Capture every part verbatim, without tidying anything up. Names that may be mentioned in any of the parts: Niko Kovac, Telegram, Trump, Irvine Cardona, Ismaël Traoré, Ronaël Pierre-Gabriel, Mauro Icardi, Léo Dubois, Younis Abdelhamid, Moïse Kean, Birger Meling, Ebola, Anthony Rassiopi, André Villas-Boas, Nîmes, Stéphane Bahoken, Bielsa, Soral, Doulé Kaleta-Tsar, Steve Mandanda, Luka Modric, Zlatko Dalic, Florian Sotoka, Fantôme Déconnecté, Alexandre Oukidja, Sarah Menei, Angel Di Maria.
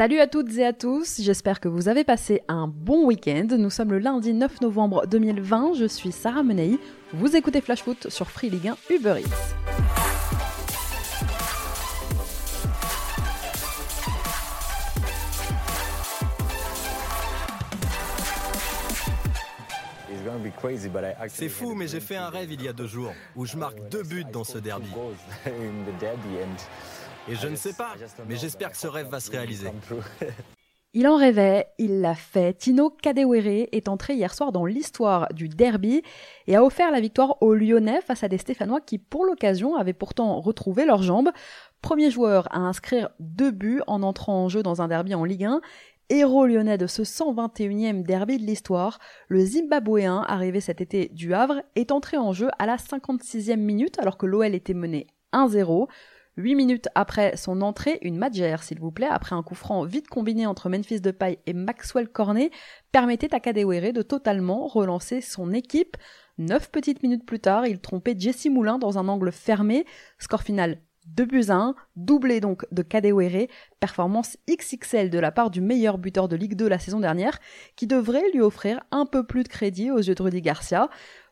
Salut à toutes et à tous, j'espère que vous avez passé un bon week-end. Nous sommes le lundi neuf novembre deux mille vingt, je suis Sarah Menei, vous écoutez Flash Foot sur Free Ligue un Uber Eats. C'est fou, mais j'ai fait un rêve il y a deux jours, où je marque deux buts dans ce derby. Et je ne sais pas, mais j'espère que ce rêve va se réaliser. Il en rêvait, il l'a fait. Tino Kadewere est entré hier soir dans l'histoire du derby et a offert la victoire aux Lyonnais face à des Stéphanois qui, pour l'occasion, avaient pourtant retrouvé leurs jambes. Premier joueur à inscrire deux buts en entrant en jeu dans un derby en Ligue un. Héros lyonnais de ce cent vingt et unième derby de l'histoire, le Zimbabwéen, arrivé cet été du Havre, est entré en jeu à la cinquante-sixième minute alors que l'O L était mené un zéro. Huit minutes après son entrée, une matchère, s'il vous plaît, après un coup franc vite combiné entre Memphis Depay et Maxwell Cornet, permettait à Kadewere de totalement relancer son équipe. Neuf petites minutes plus tard, il trompait Jesse Moulin dans un angle fermé. Score final deux buts à un, doublé donc de Kadewere, performance X X L de la part du meilleur buteur de Ligue deux la saison dernière, qui devrait lui offrir un peu plus de crédit aux yeux de Rudy Garcia.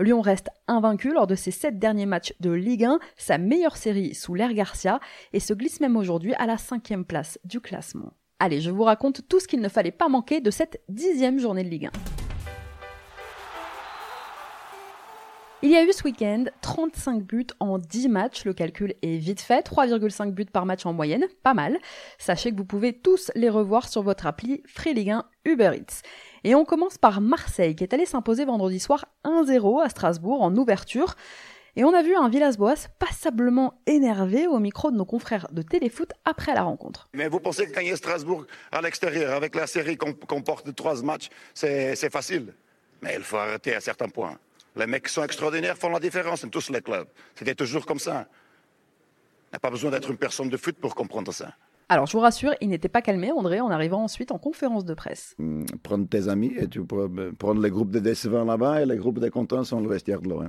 Lyon reste invaincu lors de ses sept derniers matchs de Ligue un, sa meilleure série sous l'ère Garcia, et se glisse même aujourd'hui à la cinquième place du classement. Allez, je vous raconte tout ce qu'il ne fallait pas manquer de cette dixième journée de Ligue un. Il y a eu ce week-end trente-cinq buts en dix matchs, le calcul est vite fait, trois virgule cinq buts par match en moyenne, pas mal. Sachez que vous pouvez tous les revoir sur votre appli Free Ligue un Uber Eats. Et on commence par Marseille qui est allé s'imposer vendredi soir un zéro à Strasbourg en ouverture. Et on a vu un Villas-Boas passablement énervé au micro de nos confrères de Téléfoot après la rencontre. Mais vous pensez que gagner Strasbourg à l'extérieur avec la série qu'on, qu'on porte de trois matchs, c'est, c'est facile. Mais il faut arrêter à certains points. Les mecs qui sont extraordinaires font la différence dans tous les clubs. C'était toujours comme ça. On n'a pas besoin d'être une personne de foot pour comprendre ça. Alors, je vous rassure, il n'était pas calmé, André, en arrivant ensuite en conférence de presse. Mmh, prendre tes amis, et tu peux prendre le groupe de décevants là-bas et le groupe de contents sont le vestiaire de l'O M.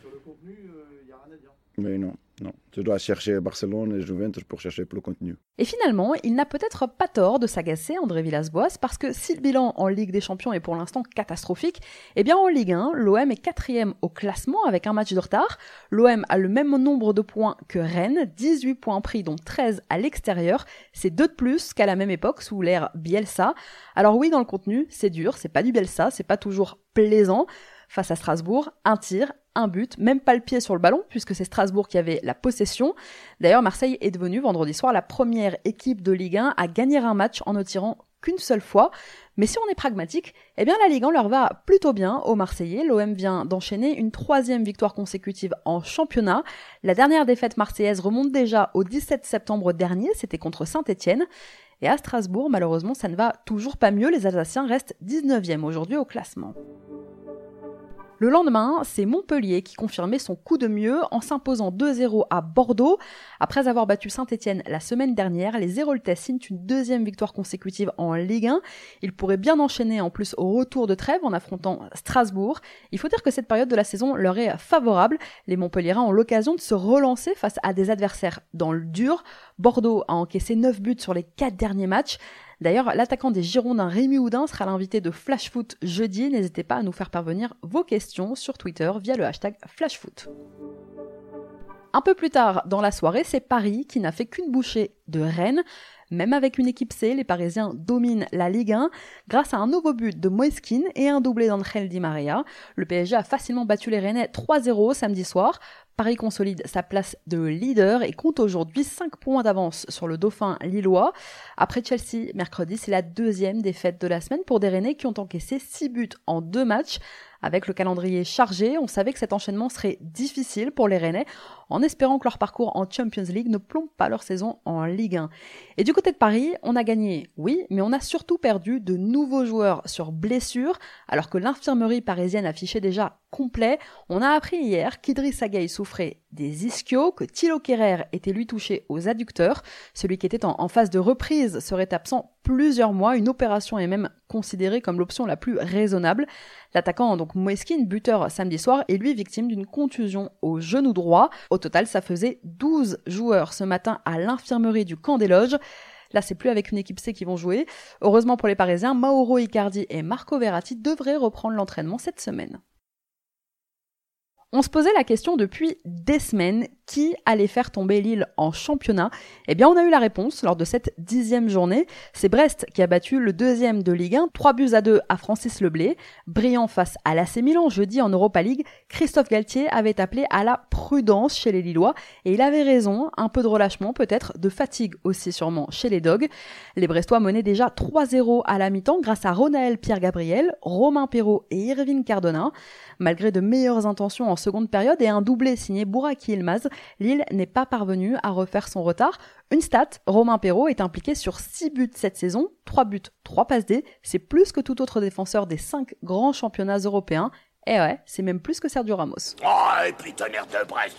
Sur le contenu, il euh, n'y a rien à dire. Mais non, non. Tu dois chercher Barcelone et Juventus pour chercher plus le contenu. Et finalement, il n'a peut-être pas tort de s'agacer, André Villas-Boas, parce que si le bilan en Ligue des Champions est pour l'instant catastrophique, eh bien en Ligue un, l'O M est quatrième au classement avec un match de retard. L'O M a le même nombre de points que Rennes, dix-huit points pris dont treize à l'extérieur, c'est deux de plus qu'à la même époque sous l'ère Bielsa. Alors oui, dans le contenu, c'est dur, c'est pas du Bielsa, c'est pas toujours plaisant. Face à Strasbourg, un tir, un but, même pas le pied sur le ballon, puisque c'est Strasbourg qui avait la possession. D'ailleurs, Marseille est devenue vendredi soir la première équipe de Ligue un à gagner un match en ne tirant qu'une seule fois. Mais si on est pragmatique, eh bien la Ligue un leur va plutôt bien aux Marseillais. L'O M vient d'enchaîner une troisième victoire consécutive en championnat. La dernière défaite marseillaise remonte déjà au dix-sept septembre dernier, c'était contre Saint-Étienne. Et à Strasbourg, malheureusement, ça ne va toujours pas mieux. Les Alsaciens restent dix-neuvième aujourd'hui au classement. Le lendemain, c'est Montpellier qui confirmait son coup de mieux en s'imposant deux zéro à Bordeaux. Après avoir battu Saint-Étienne la semaine dernière, les Héroltais signent une deuxième victoire consécutive en Ligue un. Ils pourraient bien enchaîner en plus au retour de trêve en affrontant Strasbourg. Il faut dire que cette période de la saison leur est favorable. Les Montpelliérains ont l'occasion de se relancer face à des adversaires dans le dur. Bordeaux a encaissé neuf buts sur les quatre derniers matchs. D'ailleurs, l'attaquant des Girondins Rémi Houdin sera l'invité de Flash Foot jeudi. N'hésitez pas à nous faire parvenir vos questions sur Twitter via le hashtag FlashFoot. Un peu plus tard dans la soirée, c'est Paris qui n'a fait qu'une bouchée de Rennes. Même avec une équipe C, les Parisiens dominent la Ligue un grâce à un nouveau but de Moïse Kean et un doublé d'Angel Di Maria. Le P S G a facilement battu les Rennais trois zéro samedi soir. Paris consolide sa place de leader et compte aujourd'hui cinq points d'avance sur le dauphin lillois. Après Chelsea, mercredi, c'est la deuxième défaite de la semaine pour des Rennais qui ont encaissé six buts en deux matchs. Avec le calendrier chargé, on savait que cet enchaînement serait difficile pour les Rennais, en espérant que leur parcours en Champions League ne plombe pas leur saison en Ligue un. Et du côté de Paris, on a gagné, oui, mais on a surtout perdu de nouveaux joueurs sur blessure, alors que l'infirmerie parisienne affichait déjà complet. On a appris hier qu'Idrissa Gueye souffrait des ischios, que Thilo Kehrer était lui touché aux adducteurs. Celui qui était en, en phase de reprise serait absent plusieurs mois. Une opération est même considérée comme l'option la plus raisonnable. L'attaquant, donc Moïse Kean, buteur samedi soir, est lui victime d'une contusion au genou droit. Au total, ça faisait douze joueurs ce matin à l'infirmerie du Camp des Loges. Là, c'est plus avec une équipe C qu'ils vont jouer. Heureusement pour les Parisiens, Mauro Icardi et Marco Verratti devraient reprendre l'entraînement cette semaine. On se posait la question depuis des semaines, qui allait faire tomber Lille en championnat ? Eh bien, on a eu la réponse lors de cette dixième journée. C'est Brest qui a battu le deuxième de Ligue un, trois buts à deux à Francis Leblay. Brillant face à l'A C Milan jeudi en Europa League, Christophe Galtier avait appelé à la prudence chez les Lillois et il avait raison, un peu de relâchement peut-être, de fatigue aussi sûrement chez les Dogs. Les Brestois menaient déjà trois zéro à la mi-temps grâce à Ronaël Pierre-Gabriel, Romain Perrault et Irvine Cardona. Malgré de meilleures intentions en seconde période et un doublé signé Bouraki Yilmaz, Lille n'est pas parvenue à refaire son retard. Une stat, Romain Perrault est impliqué sur six buts cette saison, trois buts, trois passes D, c'est plus que tout autre défenseur des cinq grands championnats européens. Et ouais, c'est même plus que Sergio Ramos. Oh, et puis tonnerre de Brest.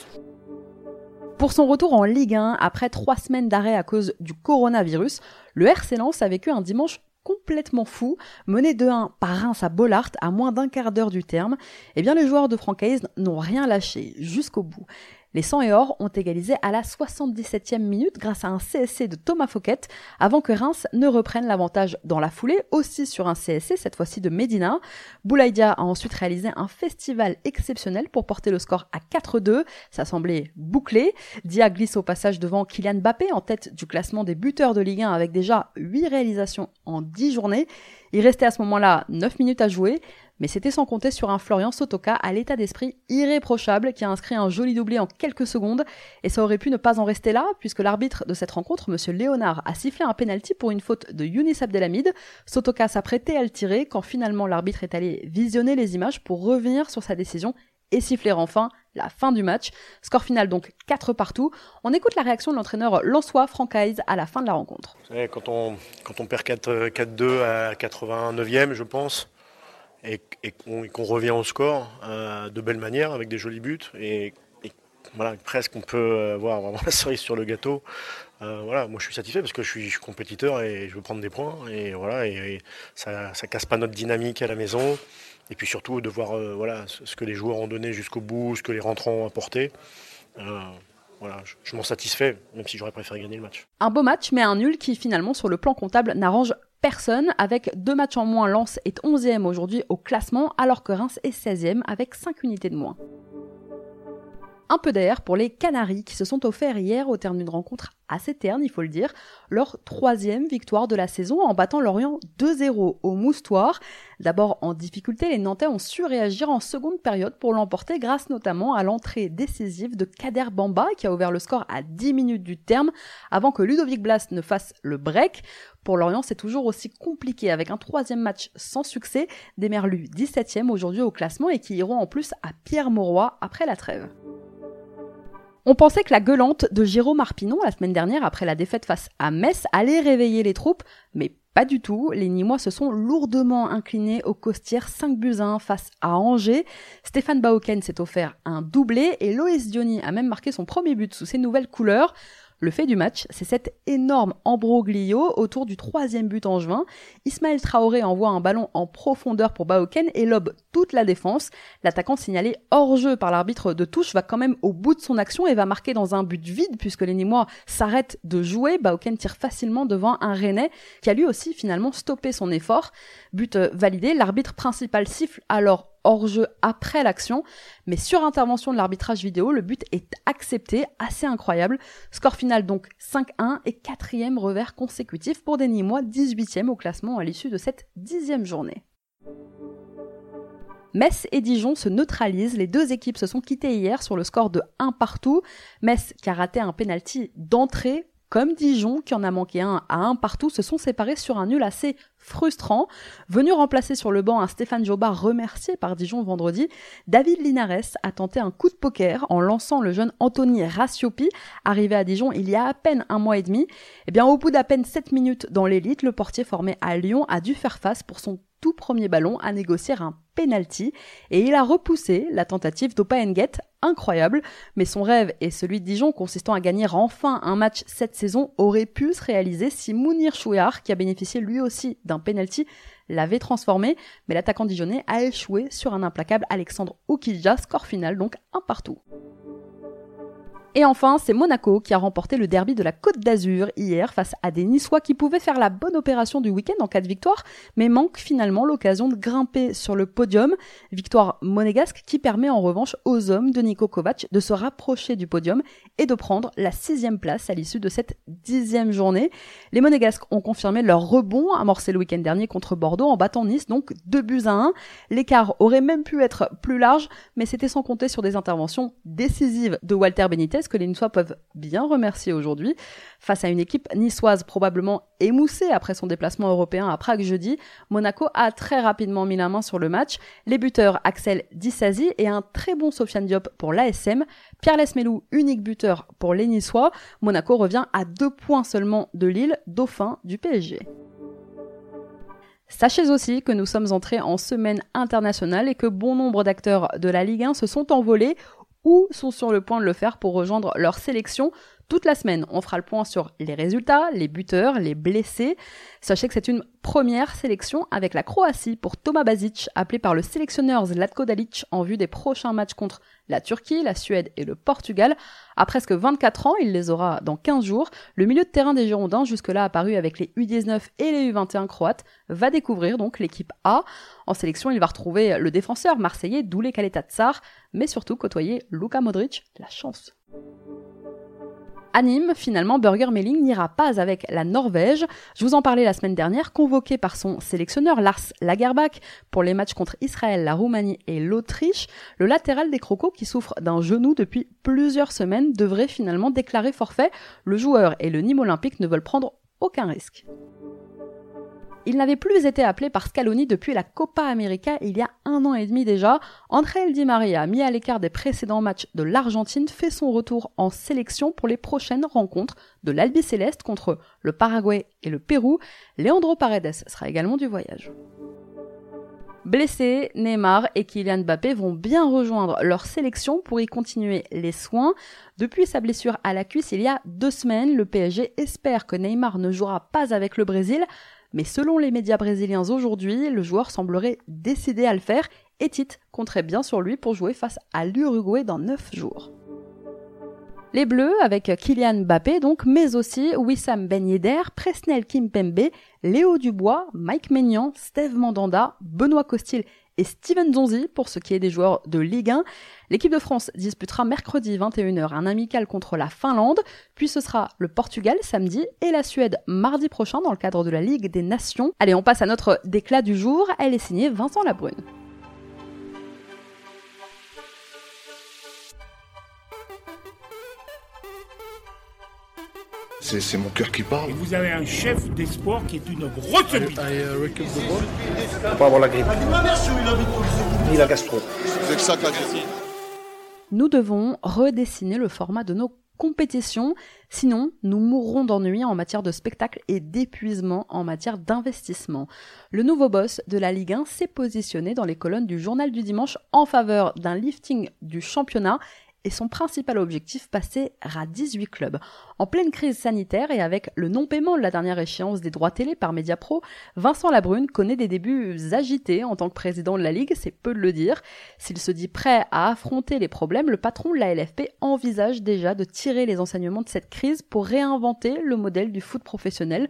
Pour son retour en Ligue un, après trois semaines d'arrêt à cause du coronavirus, le R C Lens a vécu un dimanche complètement fou, mené deux un par Reims à Bollaert à moins d'un quart d'heure du terme. Eh bien, les joueurs de Francaise n'ont rien lâché jusqu'au bout. Les sang et or ont égalisé à la soixante-dix-septième minute grâce à un C S C de Thomas Fouquet, avant que Reims ne reprenne l'avantage dans la foulée, aussi sur un C S C, cette fois-ci de Medina. Boulaye Dia a ensuite réalisé un festival exceptionnel pour porter le score à quatre deux, ça semblait bouclé. Dia glisse au passage devant Kylian Mbappé, en tête du classement des buteurs de Ligue un avec déjà huit réalisations en dix journées. Il restait à ce moment-là neuf minutes à jouer, mais c'était sans compter sur un Florian Sotoka à l'état d'esprit irréprochable qui a inscrit un joli doublé en quelques secondes, et ça aurait pu ne pas en rester là, puisque l'arbitre de cette rencontre, M. Léonard, a sifflé un penalty pour une faute de Younis Abdelhamid. Sotoka s'apprêtait à le tirer quand finalement l'arbitre est allé visionner les images pour revenir sur sa décision et siffler enfin la fin du match. Score final donc quatre partout. On écoute la réaction de l'entraîneur lensois Franck Hayes à la fin de la rencontre. Vous savez, quand on, quand on perd quatre deux à quatre-vingt-neuvième, je pense, et, et, qu'on, et qu'on revient au score euh, de belle manière, avec des jolis buts, et, et voilà, presque on peut avoir vraiment la cerise sur le gâteau. Euh, voilà, moi je suis satisfait parce que je suis, je suis compétiteur et je veux prendre des points, et, voilà, et, et ça ne casse pas notre dynamique à la maison. Et puis surtout de voir euh, voilà, ce que les joueurs ont donné jusqu'au bout, ce que les rentrants ont apporté. Euh, voilà, je, je m'en satisfais, même si j'aurais préféré gagner le match. Un beau match, mais un nul qui finalement, sur le plan comptable, n'arrange personne. Avec deux matchs en moins, Lens est onzième aujourd'hui au classement, alors que Reims est seizième avec cinq unités de moins. Un peu d'air pour les Canaries qui se sont offerts hier au terme d'une rencontre assez terne, il faut le dire, leur troisième victoire de la saison en battant Lorient deux zéro au Moustoir. D'abord en difficulté, les Nantais ont su réagir en seconde période pour l'emporter grâce notamment à l'entrée décisive de Kader Bamba qui a ouvert le score à dix minutes du terme avant que Ludovic Blas ne fasse le break. Pour Lorient, c'est toujours aussi compliqué avec un troisième match sans succès, des Merlus dix-septième aujourd'hui au classement et qui iront en plus à Pierre-Mauroy après la trêve. On pensait que la gueulante de Jérôme Arpinon la semaine dernière après la défaite face à Metz allait réveiller les troupes, mais pas du tout. Les Nîmois se sont lourdement inclinés aux Costières cinq buts à un face à Angers. Stéphane Bahoken s'est offert un doublé et Loïs Diony a même marqué son premier but sous ses nouvelles couleurs. Le fait du match, c'est cet énorme imbroglio autour du troisième but angevin. Ismaël Traoré envoie un ballon en profondeur pour Bahoken et lobe toute la défense. L'attaquant signalé hors-jeu par l'arbitre de touche va quand même au bout de son action et va marquer dans un but vide puisque les Nîmois s'arrêtent de jouer. Bahoken tire facilement devant un Rennais qui a lui aussi finalement stoppé son effort. But validé, l'arbitre principal siffle alors hors-jeu après l'action, mais sur intervention de l'arbitrage vidéo, le but est accepté, assez incroyable. Score final donc cinq un et quatrième revers consécutif pour des Nîmois, dix-huitième au classement à l'issue de cette dixième journée. Metz et Dijon se neutralisent, les deux équipes se sont quittées hier sur le score de un partout. Metz qui a raté un pénalty d'entrée, comme Dijon, qui en a manqué un à un partout, se sont séparés sur un nul assez frustrant. Venu remplacer sur le banc un Stéphane Joba remercié par Dijon vendredi, David Linares a tenté un coup de poker en lançant le jeune Anthony Rassiopi, arrivé à Dijon il y a à peine un mois et demi. Eh bien, au bout d'à peine sept minutes dans l'élite, le portier formé à Lyon a dû faire face pour son tout premier ballon à négocier un penalty et il a repoussé la tentative d'Opa Nguette, incroyable, mais son rêve et celui de Dijon consistant à gagner enfin un match cette saison aurait pu se réaliser si Mounir Chouiar, qui a bénéficié lui aussi d'un penalty, l'avait transformé, mais l'attaquant dijonnais a échoué sur un implacable Alexandre Oukidja, score final donc un partout. Et enfin, c'est Monaco qui a remporté le derby de la Côte d'Azur hier face à des Niçois qui pouvaient faire la bonne opération du week-end en cas de victoire, mais manquent finalement l'occasion de grimper sur le podium. Victoire monégasque qui permet en revanche aux hommes de Niko Kovac de se rapprocher du podium et de prendre la sixième place à l'issue de cette dixième journée. Les Monégasques ont confirmé leur rebond amorcé le week-end dernier contre Bordeaux en battant Nice, donc deux buts à un. L'écart aurait même pu être plus large, mais c'était sans compter sur des interventions décisives de Walter Benitez que les Niçois peuvent bien remercier aujourd'hui. Face à une équipe niçoise probablement émoussée après son déplacement européen à Prague jeudi, Monaco a très rapidement mis la main sur le match. Les buteurs Axel Disasi et un très bon Sofiane Diop pour l'A S M, Pierre Lesmelou unique buteur pour les Niçois. Monaco revient à deux points seulement de Lille, dauphin du P S G. Sachez aussi que nous sommes entrés en semaine internationale et que bon nombre d'acteurs de la Ligue un se sont envolés ou sont sur le point de le faire pour rejoindre leur sélection. Toute la semaine, on fera le point sur les résultats, les buteurs, les blessés. Sachez que c'est une première sélection avec la Croatie pour Thomas Basic, appelé par le sélectionneur Zlatko Dalic en vue des prochains matchs contre la Turquie, la Suède et le Portugal. À presque vingt-quatre ans, il les aura dans quinze jours. Le milieu de terrain des Girondins, jusque-là apparu avec les U dix-neuf et les U vingt et un croates, va découvrir donc l'équipe A. En sélection, il va retrouver le défenseur marseillais Doulé Kaleta-Tsar, mais surtout côtoyer Luka Modric. La chance. À Nîmes, finalement, Birger Meling n'ira pas avec la Norvège. Je vous en parlais la semaine dernière, convoqué par son sélectionneur Lars Lagerbäck pour les matchs contre Israël, la Roumanie et l'Autriche. Le latéral des Crocos, qui souffre d'un genou depuis plusieurs semaines, devrait finalement déclarer forfait. Le joueur et le Nîmes Olympique ne veulent prendre aucun risque. Il n'avait plus été appelé par Scaloni depuis la Copa América il y a un an et demi déjà. André Di Maria, mis à l'écart des précédents matchs de l'Argentine, fait son retour en sélection pour les prochaines rencontres de l'Albiceleste contre le Paraguay et le Pérou. Leandro Paredes sera également du voyage. Blessés, Neymar et Kylian Mbappé vont bien rejoindre leur sélection pour y continuer les soins. Depuis sa blessure à la cuisse il y a deux semaines, le P S G espère que Neymar ne jouera pas avec le Brésil. Mais selon les médias brésiliens aujourd'hui, le joueur semblerait décidé à le faire et Tite compterait bien sur lui pour jouer face à l'Uruguay dans neuf jours. Les Bleus avec Kylian Mbappé donc, mais aussi Wissam Ben Yedder, Presnel Kimpembe, Léo Dubois, Mike Maignan, Steve Mandanda, Benoît Costil et Steven Zonzi pour ce qui est des joueurs de Ligue un. L'équipe de France disputera mercredi vingt et une heures un amical contre la Finlande, puis ce sera le Portugal samedi et la Suède mardi prochain dans le cadre de la Ligue des Nations. Allez, on passe à notre déclat du jour, elle est signée Vincent Labrune. C'est, c'est mon cœur qui parle. Et vous avez un chef d'espoir qui est une grosse bite. On peut pas avoir la grippe. Ni la gastro. C'est que ça que la grippe. Nous devons redessiner le format de nos compétitions, sinon nous mourrons d'ennui en matière de spectacle et d'épuisement en matière d'investissement. Le nouveau boss de la Ligue un s'est positionné dans les colonnes du Journal du Dimanche en faveur d'un lifting du championnat et son principal objectif, passer à dix-huit clubs. En pleine crise sanitaire et avec le non-paiement de la dernière échéance des droits télé par Mediapro, Vincent Labrune connaît des débuts agités en tant que président de la Ligue, c'est peu de le dire. S'il se dit prêt à affronter les problèmes, le patron de la L F P envisage déjà de tirer les enseignements de cette crise pour réinventer le modèle du foot professionnel,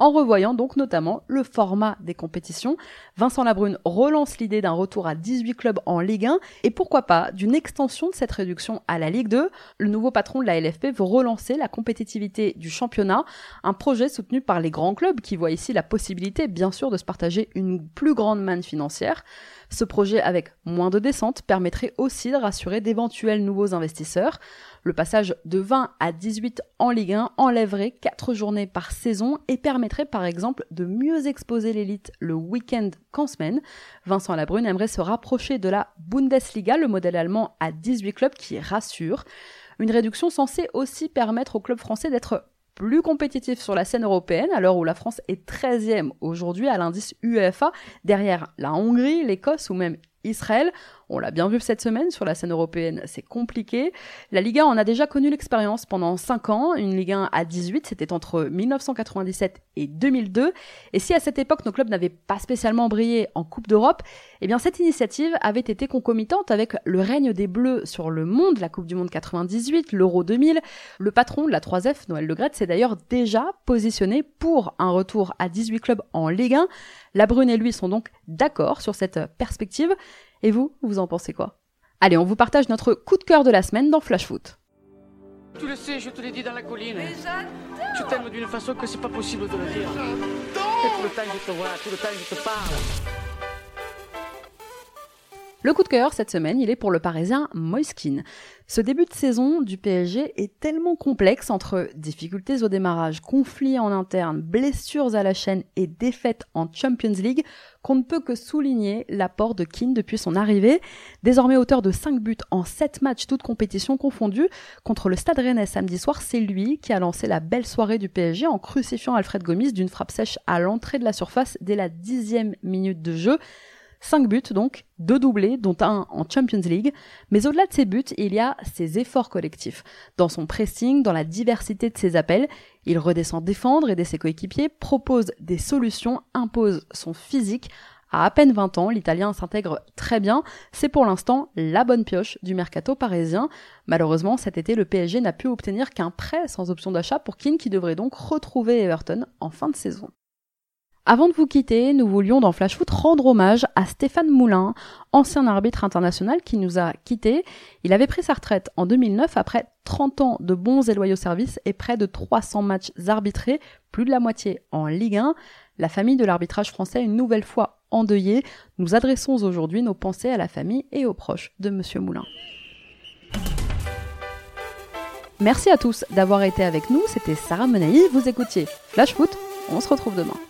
en revoyant donc notamment le format des compétitions. Vincent Labrune relance l'idée d'un retour à dix-huit clubs en Ligue un et pourquoi pas d'une extension de cette réduction à la Ligue deux. Le nouveau patron de la L F P veut relancer la compétitivité du championnat, un projet soutenu par les grands clubs qui voient ici la possibilité bien sûr de se partager une plus grande manne financière. Ce projet avec moins de descente permettrait aussi de rassurer d'éventuels nouveaux investisseurs. Le passage de vingt à dix-huit en Ligue un enlèverait quatre journées par saison et permettrait par exemple de mieux exposer l'élite le week-end qu'en semaine. Vincent Labrune aimerait se rapprocher de la Bundesliga, le modèle allemand à dix-huit clubs qui rassure. Une réduction censée aussi permettre aux clubs français d'être plus compétitif sur la scène européenne, à l'heure où la France est treizième aujourd'hui à l'indice UEFA, derrière la Hongrie, l'Écosse ou même Israël. On l'a bien vu cette semaine, sur la scène européenne, c'est compliqué. La Ligue un en a déjà connu l'expérience pendant cinq ans. Une Ligue un à dix-huit, c'était entre mille neuf cent quatre-vingt-dix-sept et deux mille deux. Et si à cette époque, nos clubs n'avaient pas spécialement brillé en Coupe d'Europe, eh bien cette initiative avait été concomitante avec le règne des Bleus sur le monde, la Coupe du Monde quatre-vingt-dix-huit, l'Euro deux mille. Le patron de la trois F, Noël Le Graët, s'est d'ailleurs déjà positionné pour un retour à dix-huit clubs en Ligue un. La Brune et lui sont donc d'accord sur cette perspective. Et vous, vous en pensez quoi? Allez, on vous partage notre coup de cœur de la semaine dans Flash Foot. Tu le sais, je te l'ai dit dans la colline. Mais j'adore. Tu t'aimes d'une façon que c'est pas possible de le dire. Tout le temps je te vois, tout le temps je te parle. Le coup de cœur, cette semaine, il est pour le Parisien Moïse Kean. Ce début de saison du P S G est tellement complexe entre difficultés au démarrage, conflits en interne, blessures à la chaîne et défaites en Champions League qu'on ne peut que souligner l'apport de Kean depuis son arrivée. Désormais auteur de cinq buts en sept matchs, toutes compétitions confondues, contre le Stade Rennais samedi soir, c'est lui qui a lancé la belle soirée du P S G en crucifiant Alfred Gomis d'une frappe sèche à l'entrée de la surface dès la dixième minute de jeu. cinq buts donc, deux doublés, dont un en Champions League. Mais au-delà de ces buts, il y a ses efforts collectifs. Dans son pressing, dans la diversité de ses appels, il redescend défendre, aider ses coéquipiers, propose des solutions, impose son physique. À à peine vingt ans, l'Italien s'intègre très bien. C'est pour l'instant la bonne pioche du mercato parisien. Malheureusement, cet été, le P S G n'a pu obtenir qu'un prêt sans option d'achat pour Kean, qui devrait donc retrouver Everton en fin de saison. Avant de vous quitter, nous voulions dans Flash Foot rendre hommage à Stéphane Moulin, ancien arbitre international qui nous a quittés. Il avait pris sa retraite en deux mille neuf après trente ans de bons et loyaux services et près de trois cents matchs arbitrés, plus de la moitié en Ligue un. La famille de l'arbitrage français, une nouvelle fois endeuillée, nous adressons aujourd'hui nos pensées à la famille et aux proches de Monsieur Moulin. Merci à tous d'avoir été avec nous, c'était Sarah Menei, vous écoutiez Flash Foot, on se retrouve demain.